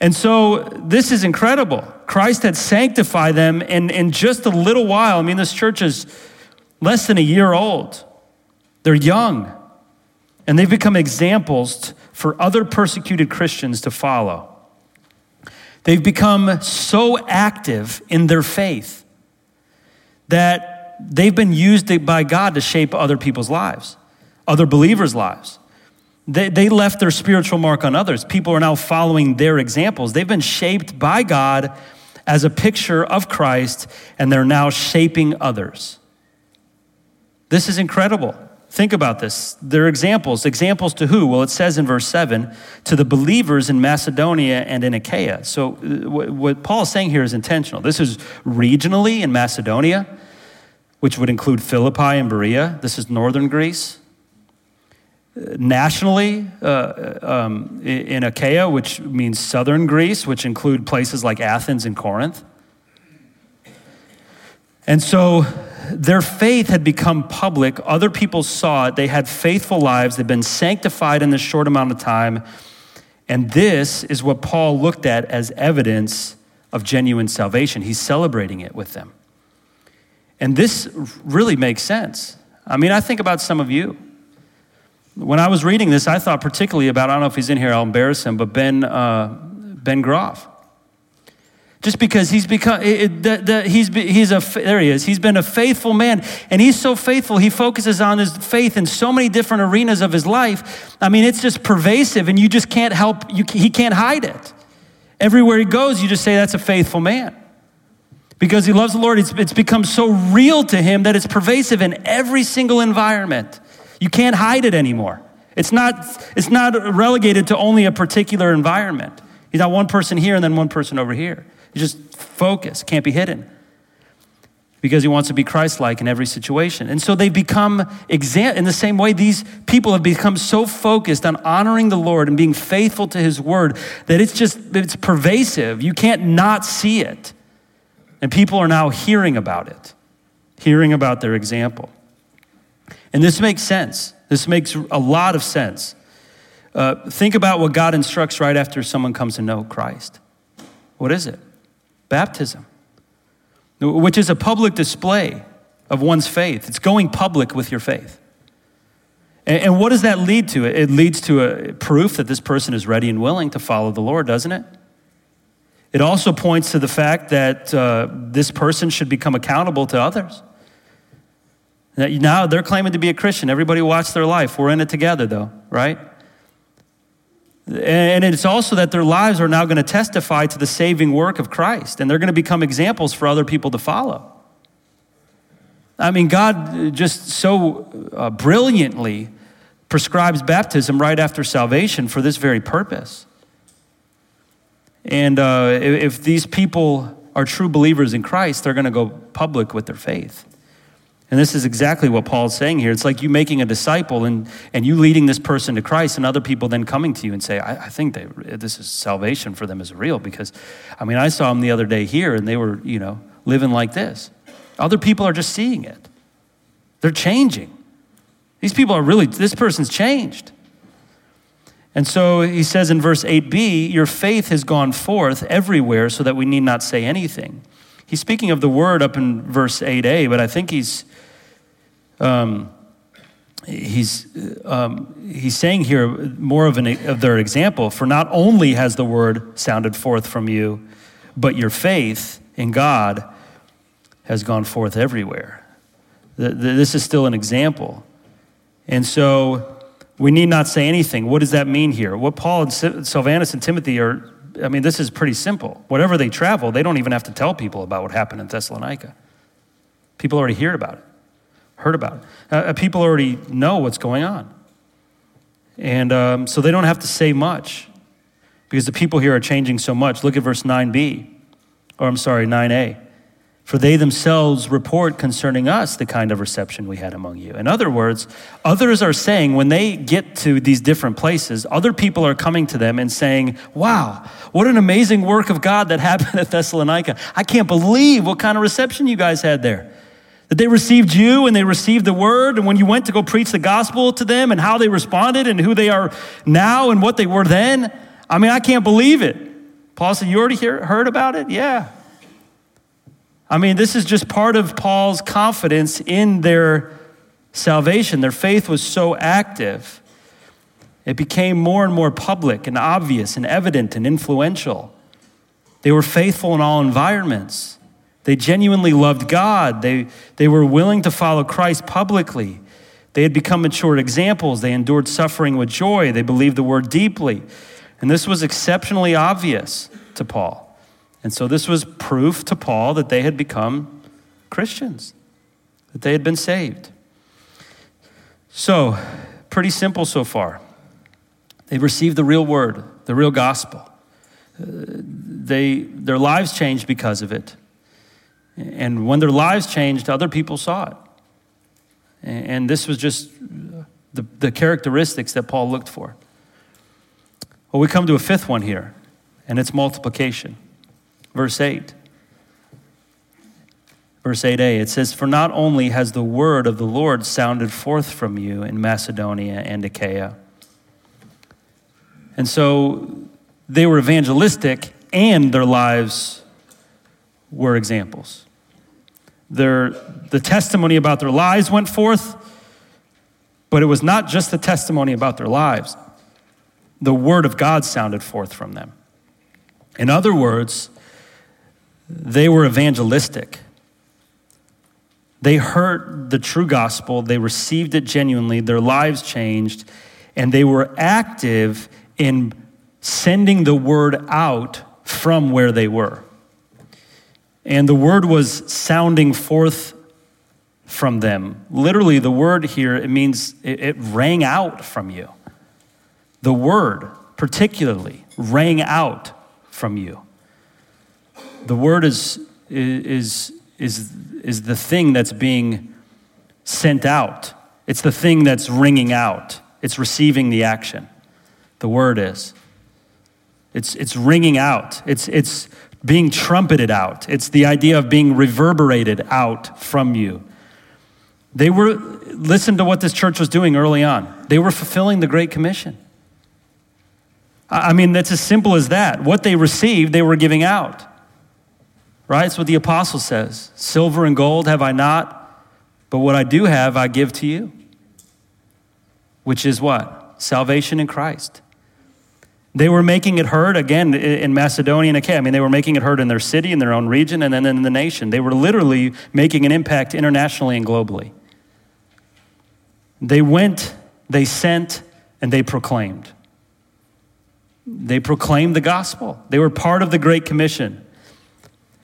And so this is incredible. Christ had sanctified them in, in just a little while. I mean, this church is less than a year old. They're young. And they've become examples for other persecuted Christians to follow. They've become so active in their faith that they've been used by God to shape other people's lives, other believers' lives. They, they left their spiritual mark on others. People are now following their examples. They've been shaped by God as a picture of Christ, and they're now shaping others. This is incredible. Think about this. They're examples. Examples to who? Well, it says in verse seven, to the believers in Macedonia and in Achaia. So what Paul is saying here is intentional. This is regionally in Macedonia, which would include Philippi and Berea. This is northern Greece. Nationally, uh, um, in Achaia, which means southern Greece, which include places like Athens and Corinth. And so their faith had become public. Other people saw it. They had faithful lives. They'd been sanctified in this short amount of time. And this is what Paul looked at as evidence of genuine salvation. He's celebrating it with them. And this really makes sense. I mean, I think about some of you. When I was reading this, I thought particularly about, I don't know if he's in here, I'll embarrass him, but Ben uh, Ben Groff. Just because he's become, it, the, the, he's, he's a, there he is, he's been a faithful man, and he's so faithful, he focuses on his faith in so many different arenas of his life. I mean, it's just pervasive, and you just can't help, you, he can't hide it. Everywhere he goes, you just say, that's a faithful man. Because he loves the Lord, it's, it's become so real to him that it's pervasive in every single environment. You can't hide it anymore. It's not, it's not relegated to only a particular environment. He's not one person here and then one person over here. You just focus, can't be hidden. Because he wants to be Christ-like in every situation. And so they become, exa- in the same way, these people have become so focused on honoring the Lord and being faithful to his word that it's just, it's pervasive. You can't not see it. And people are now hearing about it, hearing about their example. And this makes sense. This makes a lot of sense. Uh, think about what God instructs right after someone comes to know Christ. What is it? Baptism, which is a public display of one's faith. It's going public with your faith. And, and what does that lead to? It leads to a proof that this person is ready and willing to follow the Lord, doesn't it? It also points to the fact that uh, this person should become accountable to others. Now they're claiming to be a Christian. Everybody watched their life. We're in it together though, right? And it's also that their lives are now going to testify to the saving work of Christ, and they're going to become examples for other people to follow. I mean, God just so uh, brilliantly prescribes baptism right after salvation for this very purpose. And uh, if these people are true believers in Christ, they're going to go public with their faith. And this is exactly what Paul's saying here. It's like you making a disciple and, and you leading this person to Christ, and other people then coming to you and say, I, I think they, this is salvation for them is real, because, I mean, I saw them the other day here and they were, you know, living like this. Other people are just seeing it. They're changing. These people are really, this person's changed. And so he says in verse eight b, your faith has gone forth everywhere so that we need not say anything. He's speaking of the word up in verse eight a, but I think he's um, he's um, he's saying here more of an of their example. For not only has the word sounded forth from you, but your faith in God has gone forth everywhere. The, the, this is still an example, and so we need not say anything. What does that mean here? What Paul and Silvanus and Timothy are. I mean, this is pretty simple. Whatever they travel, they don't even have to tell people about what happened in Thessalonica. People already heard about it, heard about it. Uh, people already know what's going on. And um, so they don't have to say much because the people here are changing so much. Look at verse nine b, or I'm sorry, nine a. For they themselves report concerning us the kind of reception we had among you. In other words, others are saying when they get to these different places, other people are coming to them and saying, wow, what an amazing work of God that happened at Thessalonica. I can't believe what kind of reception you guys had there. That they received you and they received the word, and when you went to go preach the gospel to them and how they responded and who they are now and what they were then. I mean, I can't believe it. Paul said, you already hear, heard about it? Yeah. I mean, this is just part of Paul's confidence in their salvation. Their faith was so active. It became more and more public and obvious and evident and influential. They were faithful in all environments. They genuinely loved God. They, they were willing to follow Christ publicly. They had become mature examples. They endured suffering with joy. They believed the word deeply. And this was exceptionally obvious to Paul. And so this was proof to Paul that they had become Christians, that they had been saved. So, pretty simple so far. They received the real word, the real gospel. Uh, they, their lives changed because of it. And when their lives changed, other people saw it. And this was just the, the characteristics that Paul looked for. Well, we come to a fifth one here, and it's multiplication. Verse eight. Verse eight a, it says, "For not only has the word of the Lord sounded forth from you in Macedonia and Achaia." And so they were evangelistic and their lives were examples. Their, the testimony about their lives went forth, but it was not just the testimony about their lives. The word of God sounded forth from them. In other words, they were evangelistic. They heard the true gospel, they received it genuinely, their lives changed, and they were active in sending the word out from where they were. And the word was sounding forth from them. Literally, the word here, it means it, it rang out from you. The word, particularly, rang out from you. The word is is is is the thing that's being sent out. It's the thing that's ringing out. It's receiving the action. The word is. It's it's ringing out. It's it's being trumpeted out. It's the idea of being reverberated out from you. They were, listen to what this church was doing early on. They were fulfilling the Great Commission. I mean, that's as simple as that. What they received, they were giving out. Right? That's what the apostle says. Silver and gold have I not, but what I do have, I give to you. Which is what? Salvation in Christ. They were making it heard, again, in Macedonia and Achaia. I mean, they were making it heard in their city, in their own region, and then in the nation. They were literally making an impact internationally and globally. They went, they sent, and they proclaimed. They proclaimed the gospel. They were part of the Great Commission.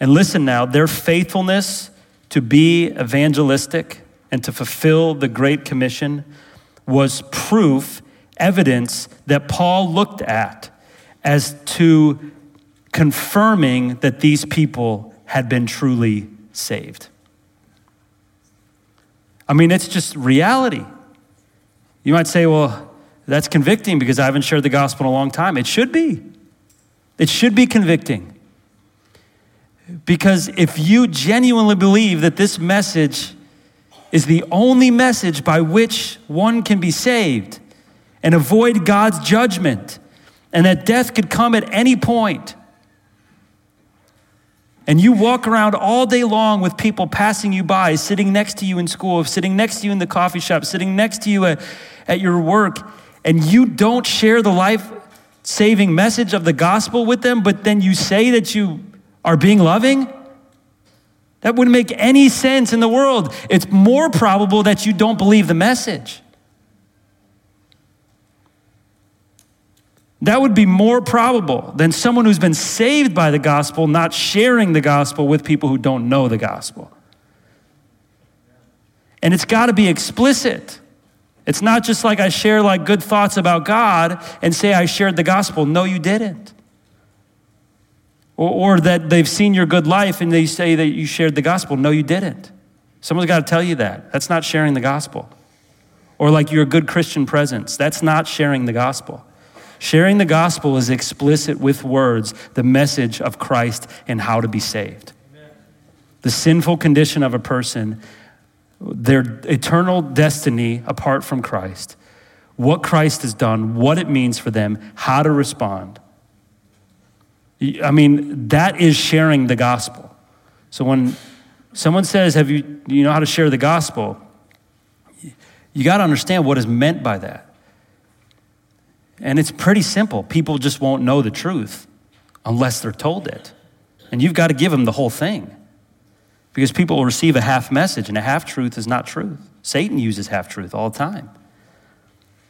And listen now, their faithfulness to be evangelistic and to fulfill the Great Commission was proof, evidence that Paul looked at as to confirming that these people had been truly saved. I mean, it's just reality. You might say, well, that's convicting because I haven't shared the gospel in a long time. It should be. It should be convicting. Because if you genuinely believe that this message is the only message by which one can be saved, and avoid God's judgment, and that death could come at any point. And you walk around all day long with people passing you by, sitting next to you in school, sitting next to you in the coffee shop, sitting next to you at, at your work, and you don't share the life-saving message of the gospel with them, but then you say that you are being loving? That wouldn't make any sense in the world. It's more probable that you don't believe the message. That would be more probable than someone who's been saved by the gospel not sharing the gospel with people who don't know the gospel. And it's got to be explicit. It's not just like I share like good thoughts about God and say I shared the gospel. No, you didn't. Or, or that they've seen your good life and they say that you shared the gospel. No, you didn't. Someone's got to tell you that. That's not sharing the gospel. Or like you're a good Christian presence. That's not sharing the gospel. Sharing the gospel is explicit with words, the message of Christ and how to be saved. Amen. The sinful condition of a person, their eternal destiny apart from Christ, what Christ has done, what it means for them, how to respond. I mean, that is sharing the gospel. So when someone says, "Have you, do you know how to share the gospel?" You got to understand what is meant by that. And it's pretty simple. People just won't know the truth unless they're told it. And you've got to give them the whole thing because people will receive a half message, and a half truth is not truth. Satan uses half truth all the time.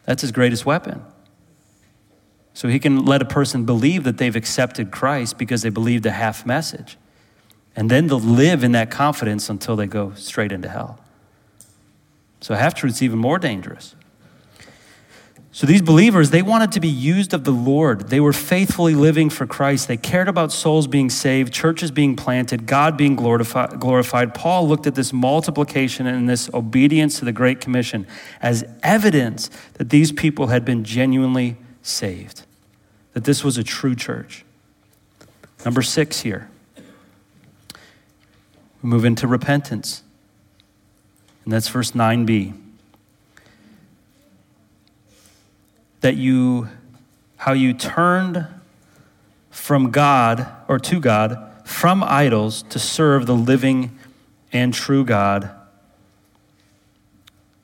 That's his greatest weapon. So he can let a person believe that they've accepted Christ because they believed a half message. And then they'll live in that confidence until they go straight into hell. So half truth's even more dangerous. So these believers, they wanted to be used of the Lord. They were faithfully living for Christ. They cared about souls being saved, churches being planted, God being glorified. glorified. Paul looked at this multiplication and this obedience to the Great Commission as evidence that these people had been genuinely saved, that this was a true church. Number six here, we move into repentance. And that's verse nine b. That you, how you turned from God or to God from idols to serve the living and true God.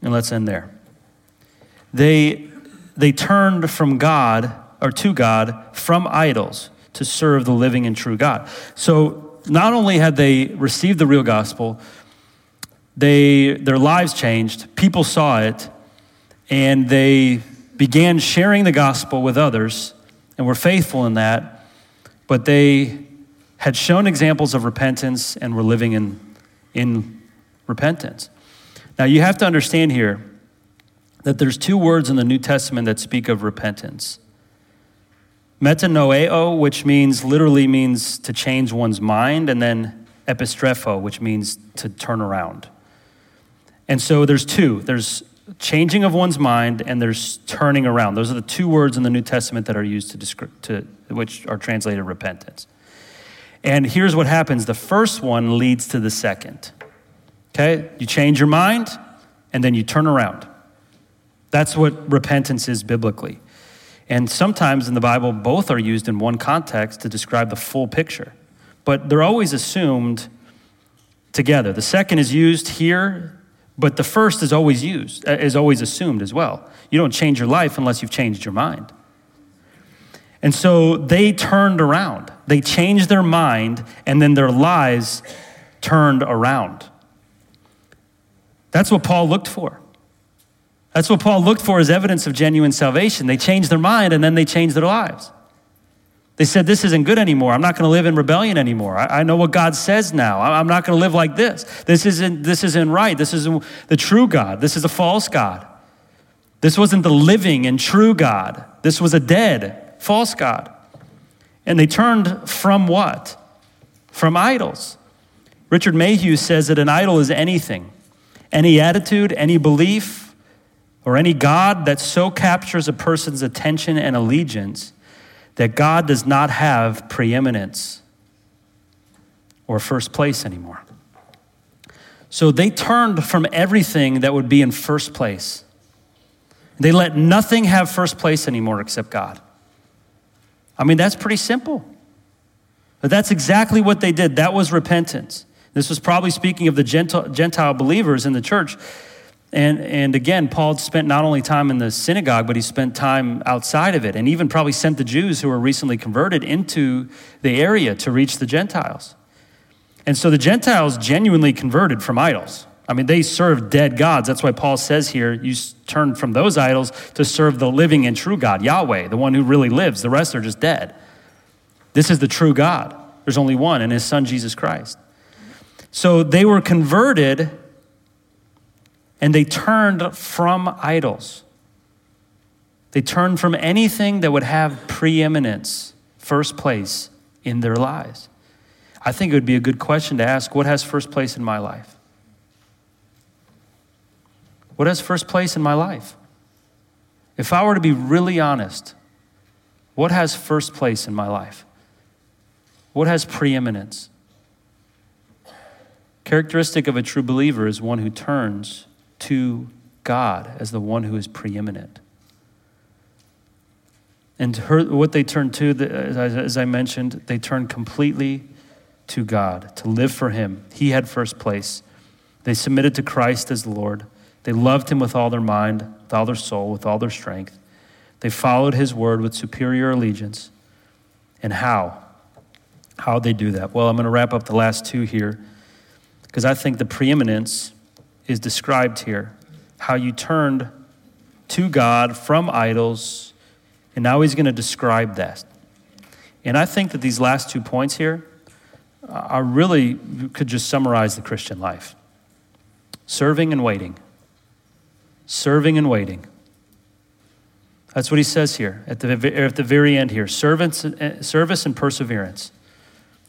And let's end there. They, they turned from God or to God from idols to serve the living and true God. So not only had they received the real gospel, they, their lives changed, people saw it, and they began sharing the gospel with others and were faithful in that, but they had shown examples of repentance and were living in, in repentance. Now you have to understand here that there's two words in the New Testament that speak of repentance. Metanoeo, which means literally means to change one's mind, and then epistrepho, which means to turn around. And so there's two. There's changing of one's mind, and there's turning around. Those are the two words in the New Testament that are used to describe, to, which are translated repentance. And here's what happens. The first one leads to the second. Okay? You change your mind, and then you turn around. That's what repentance is biblically. And sometimes in the Bible, both are used in one context to describe the full picture. But they're always assumed together. The second is used here, but the first is always used, is always assumed as well. You don't change your life unless you've changed your mind. And so they turned around. They changed their mind, and then their lives turned around. That's what Paul looked for. That's what Paul looked for as evidence of genuine salvation. They changed their mind, and then they changed their lives. They said, this isn't good anymore. I'm not going to live in rebellion anymore. I, I know what God says now. I'm not going to live like this. This isn't, this isn't right. This isn't the true God. This is a false God. This wasn't the living and true God. This was a dead, false God. And they turned from what? From idols. Richard Mayhew says that an idol is anything, any attitude, any belief, or any God that so captures a person's attention and allegiance that God does not have preeminence or first place anymore. So they turned from everything that would be in first place. They let nothing have first place anymore except God. I mean, that's pretty simple. But that's exactly what they did. That was repentance. This was probably speaking of the Gentile, Gentile believers in the church. And and again, Paul spent not only time in the synagogue, but he spent time outside of it, and even probably sent the Jews who were recently converted into the area to reach the Gentiles. And so the Gentiles genuinely converted from idols. I mean, they served dead gods. That's why Paul says here, you turn from those idols to serve the living and true God, Yahweh, the one who really lives. The rest are just dead. This is the true God. There's only one, and his son, Jesus Christ. So they were converted, and they turned from idols. They turned from anything that would have preeminence, first place in their lives. I think it would be a good question to ask, what has first place in my life? What has first place in my life? If I were to be really honest, what has first place in my life? What has preeminence? Characteristic of a true believer is one who turns to God as the one who is preeminent. And her, what they turn to, as I mentioned, they turn completely to God, to live for him. He had first place. They submitted to Christ as Lord. They loved him with all their mind, with all their soul, with all their strength. They followed his word with superior allegiance. And how? How'd they do that? Well, I'm going to wrap up the last two here, because I think the preeminence is described here, how you turned to God from idols, and now he's going to describe that. And I think that these last two points here are really could just summarize the Christian life. Serving and waiting. Serving and waiting. That's what he says here at the, at the very end here. Servants, service and perseverance.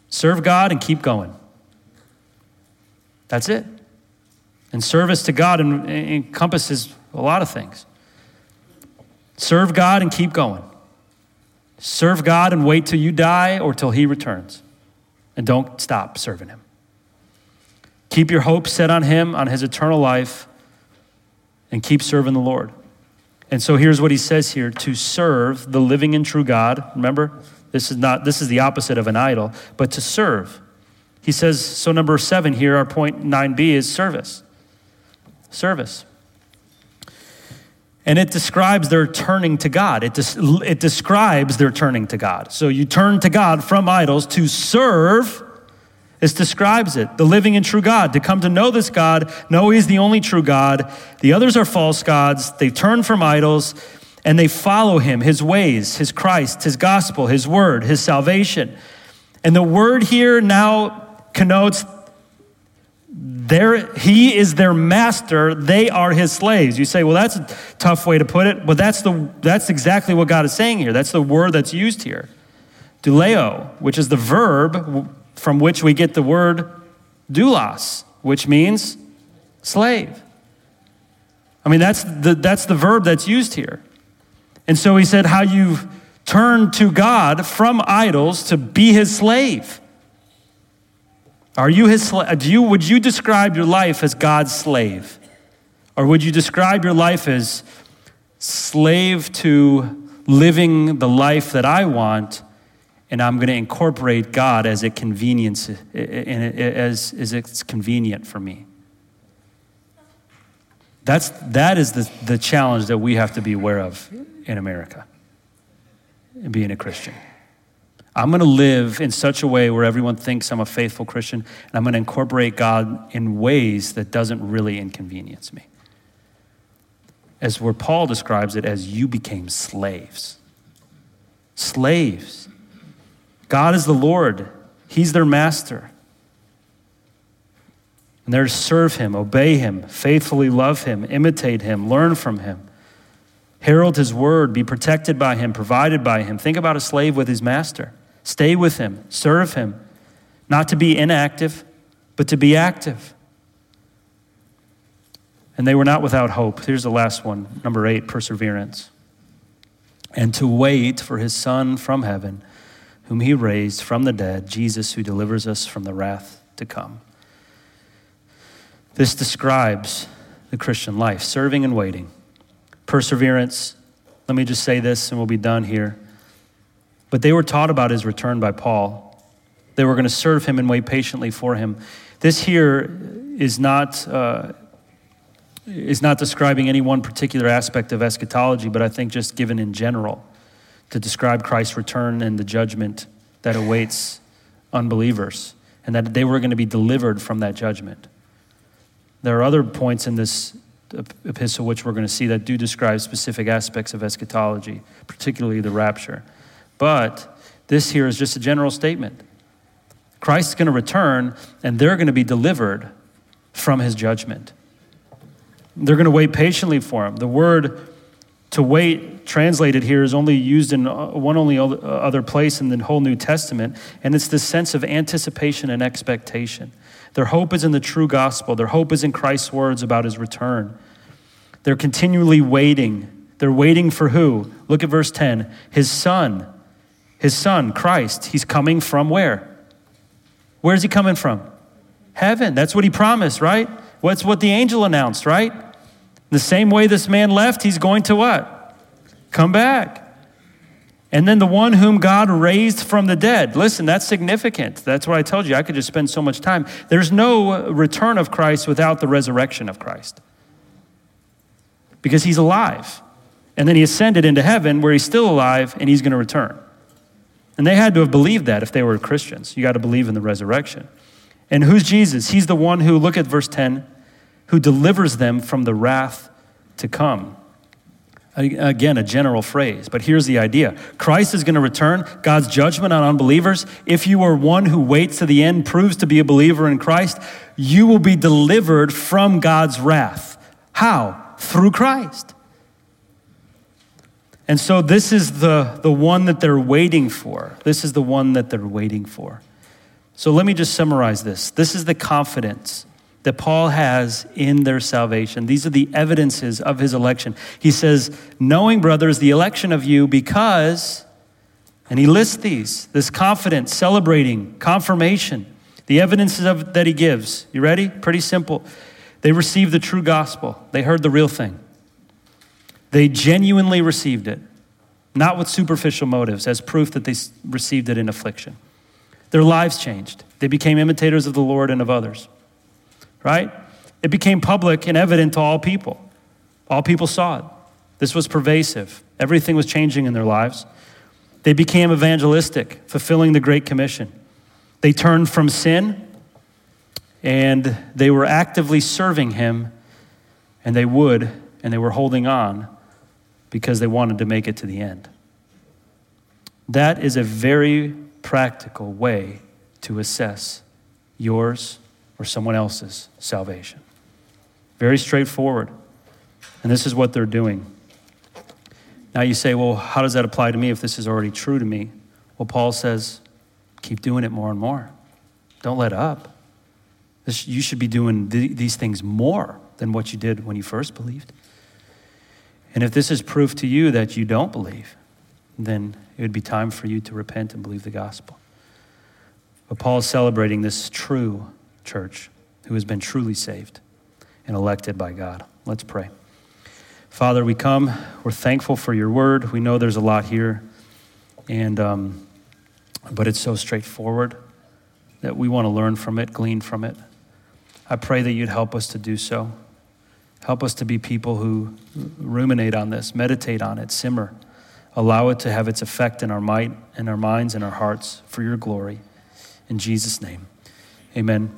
Serve God and keep going. That's it. And service to God encompasses a lot of things. Serve God and keep going. Serve God and wait till you die or till he returns. And don't stop serving him. Keep your hope set on him, on his eternal life, and keep serving the Lord. And so here's what he says here, to serve the living and true God. Remember, this is not this is the opposite of an idol, but to serve. He says, so number seven here, our point nine B is service. Service. And it describes their turning to God. It, des- it describes their turning to God. So you turn to God from idols to serve. This describes it, the living and true God, to come to know this God, know he's the only true God. The others are false gods. They turn from idols and they follow him, his ways, his Christ, his gospel, his word, his salvation. And the word here now connotes their, he is their master. They are his slaves. You say, well, that's a tough way to put it, but that's the that's exactly what God is saying here. That's the word that's used here. Douleo, which is the verb from which we get the word doulos, which means slave. I mean, that's the, that's the verb that's used here. And so he said, how you've turned to God from idols to be his slave. Are you his slave? Do you, would you describe your life as God's slave? Or would you describe your life as slave to living the life that I want, and I'm going to incorporate God as it convenience, as, as it's convenient for me? That's, that is the, the challenge that we have to be aware of in America, being a Christian. I'm going to live in such a way where everyone thinks I'm a faithful Christian, and I'm going to incorporate God in ways that doesn't really inconvenience me. As where Paul describes it, as you became slaves. Slaves. God is the Lord. He's their master. And they're to serve him, obey him, faithfully love him, imitate him, learn from him, herald his word, be protected by him, provided by him. Think about a slave with his master. Stay with him, serve him, not to be inactive, but to be active. And they were not without hope. Here's the last one, number eight, perseverance. And to wait for his Son from heaven, whom he raised from the dead, Jesus, who delivers us from the wrath to come. This describes the Christian life, serving and waiting. Perseverance, let me just say this and we'll be done here. But they were taught about his return by Paul. They were going to serve him and wait patiently for him. This here is not, uh, is not describing any one particular aspect of eschatology, but I think just given in general, to describe Christ's return and the judgment that awaits unbelievers, and that they were going to be delivered from that judgment. There are other points in this epistle which we're going to see that do describe specific aspects of eschatology, particularly the rapture. But this here is just a general statement. Christ's going to return, and they're going to be delivered from his judgment. They're going to wait patiently for him. The word to wait, translated here, is only used in one only other place in the whole New Testament, and it's this sense of anticipation and expectation. Their hope is in the true gospel. Their hope is in Christ's words about his return. They're continually waiting. They're waiting for who? Look at verse ten. His Son, his Son, Christ, he's coming from where? Where's he coming from? Heaven. That's what he promised, right? What's what the angel announced, right? The same way this man left, he's going to what? Come back. And then the one whom God raised from the dead. Listen, that's significant. That's what I told you. I could just spend so much time. There's no return of Christ without the resurrection of Christ, because he's alive. And then he ascended into heaven where he's still alive, and he's going to return. And they had to have believed that if they were Christians. You got to believe in the resurrection. And who's Jesus? He's the one who, look at verse ten, who delivers them from the wrath to come. Again, a general phrase, but here's the idea. Christ is going to return. God's judgment on unbelievers. If you are one who waits to the end, proves to be a believer in Christ, you will be delivered from God's wrath. How? Through Christ. And so this is the, the one that they're waiting for. This is the one that they're waiting for. So let me just summarize this. This is the confidence that Paul has in their salvation. These are the evidences of his election. He says, knowing, brothers, the election of you because, and he lists these, this confidence, celebrating, confirmation, the evidences of that he gives. You ready? Pretty simple. They received the true gospel. They heard the real thing. They genuinely received it, not with superficial motives, as proof that they received it in affliction. Their lives changed. They became imitators of the Lord and of others, right? It became public and evident to all people. All people saw it. This was pervasive. Everything was changing in their lives. They became evangelistic, fulfilling the Great Commission. They turned from sin, and they were actively serving him, and they would, and they were holding on because they wanted to make it to the end. That is a very practical way to assess yours or someone else's salvation. Very straightforward. And this is what they're doing. Now you say, well, how does that apply to me if this is already true to me? Well, Paul says, keep doing it more and more. Don't let up. This, you should be doing th- these things more than what you did when you first believed. And if this is proof to you that you don't believe, then it would be time for you to repent and believe the gospel. But Paul is celebrating this true church who has been truly saved and elected by God. Let's pray. Father, we come. We're thankful for your word. We know there's a lot here, and um, but it's so straightforward that we want to learn from it, glean from it. I pray that you'd help us to do so. Help us to be people who ruminate on this, meditate on it, simmer. Allow it to have its effect in our might, in our minds, in our hearts, for your glory. In Jesus' name, amen.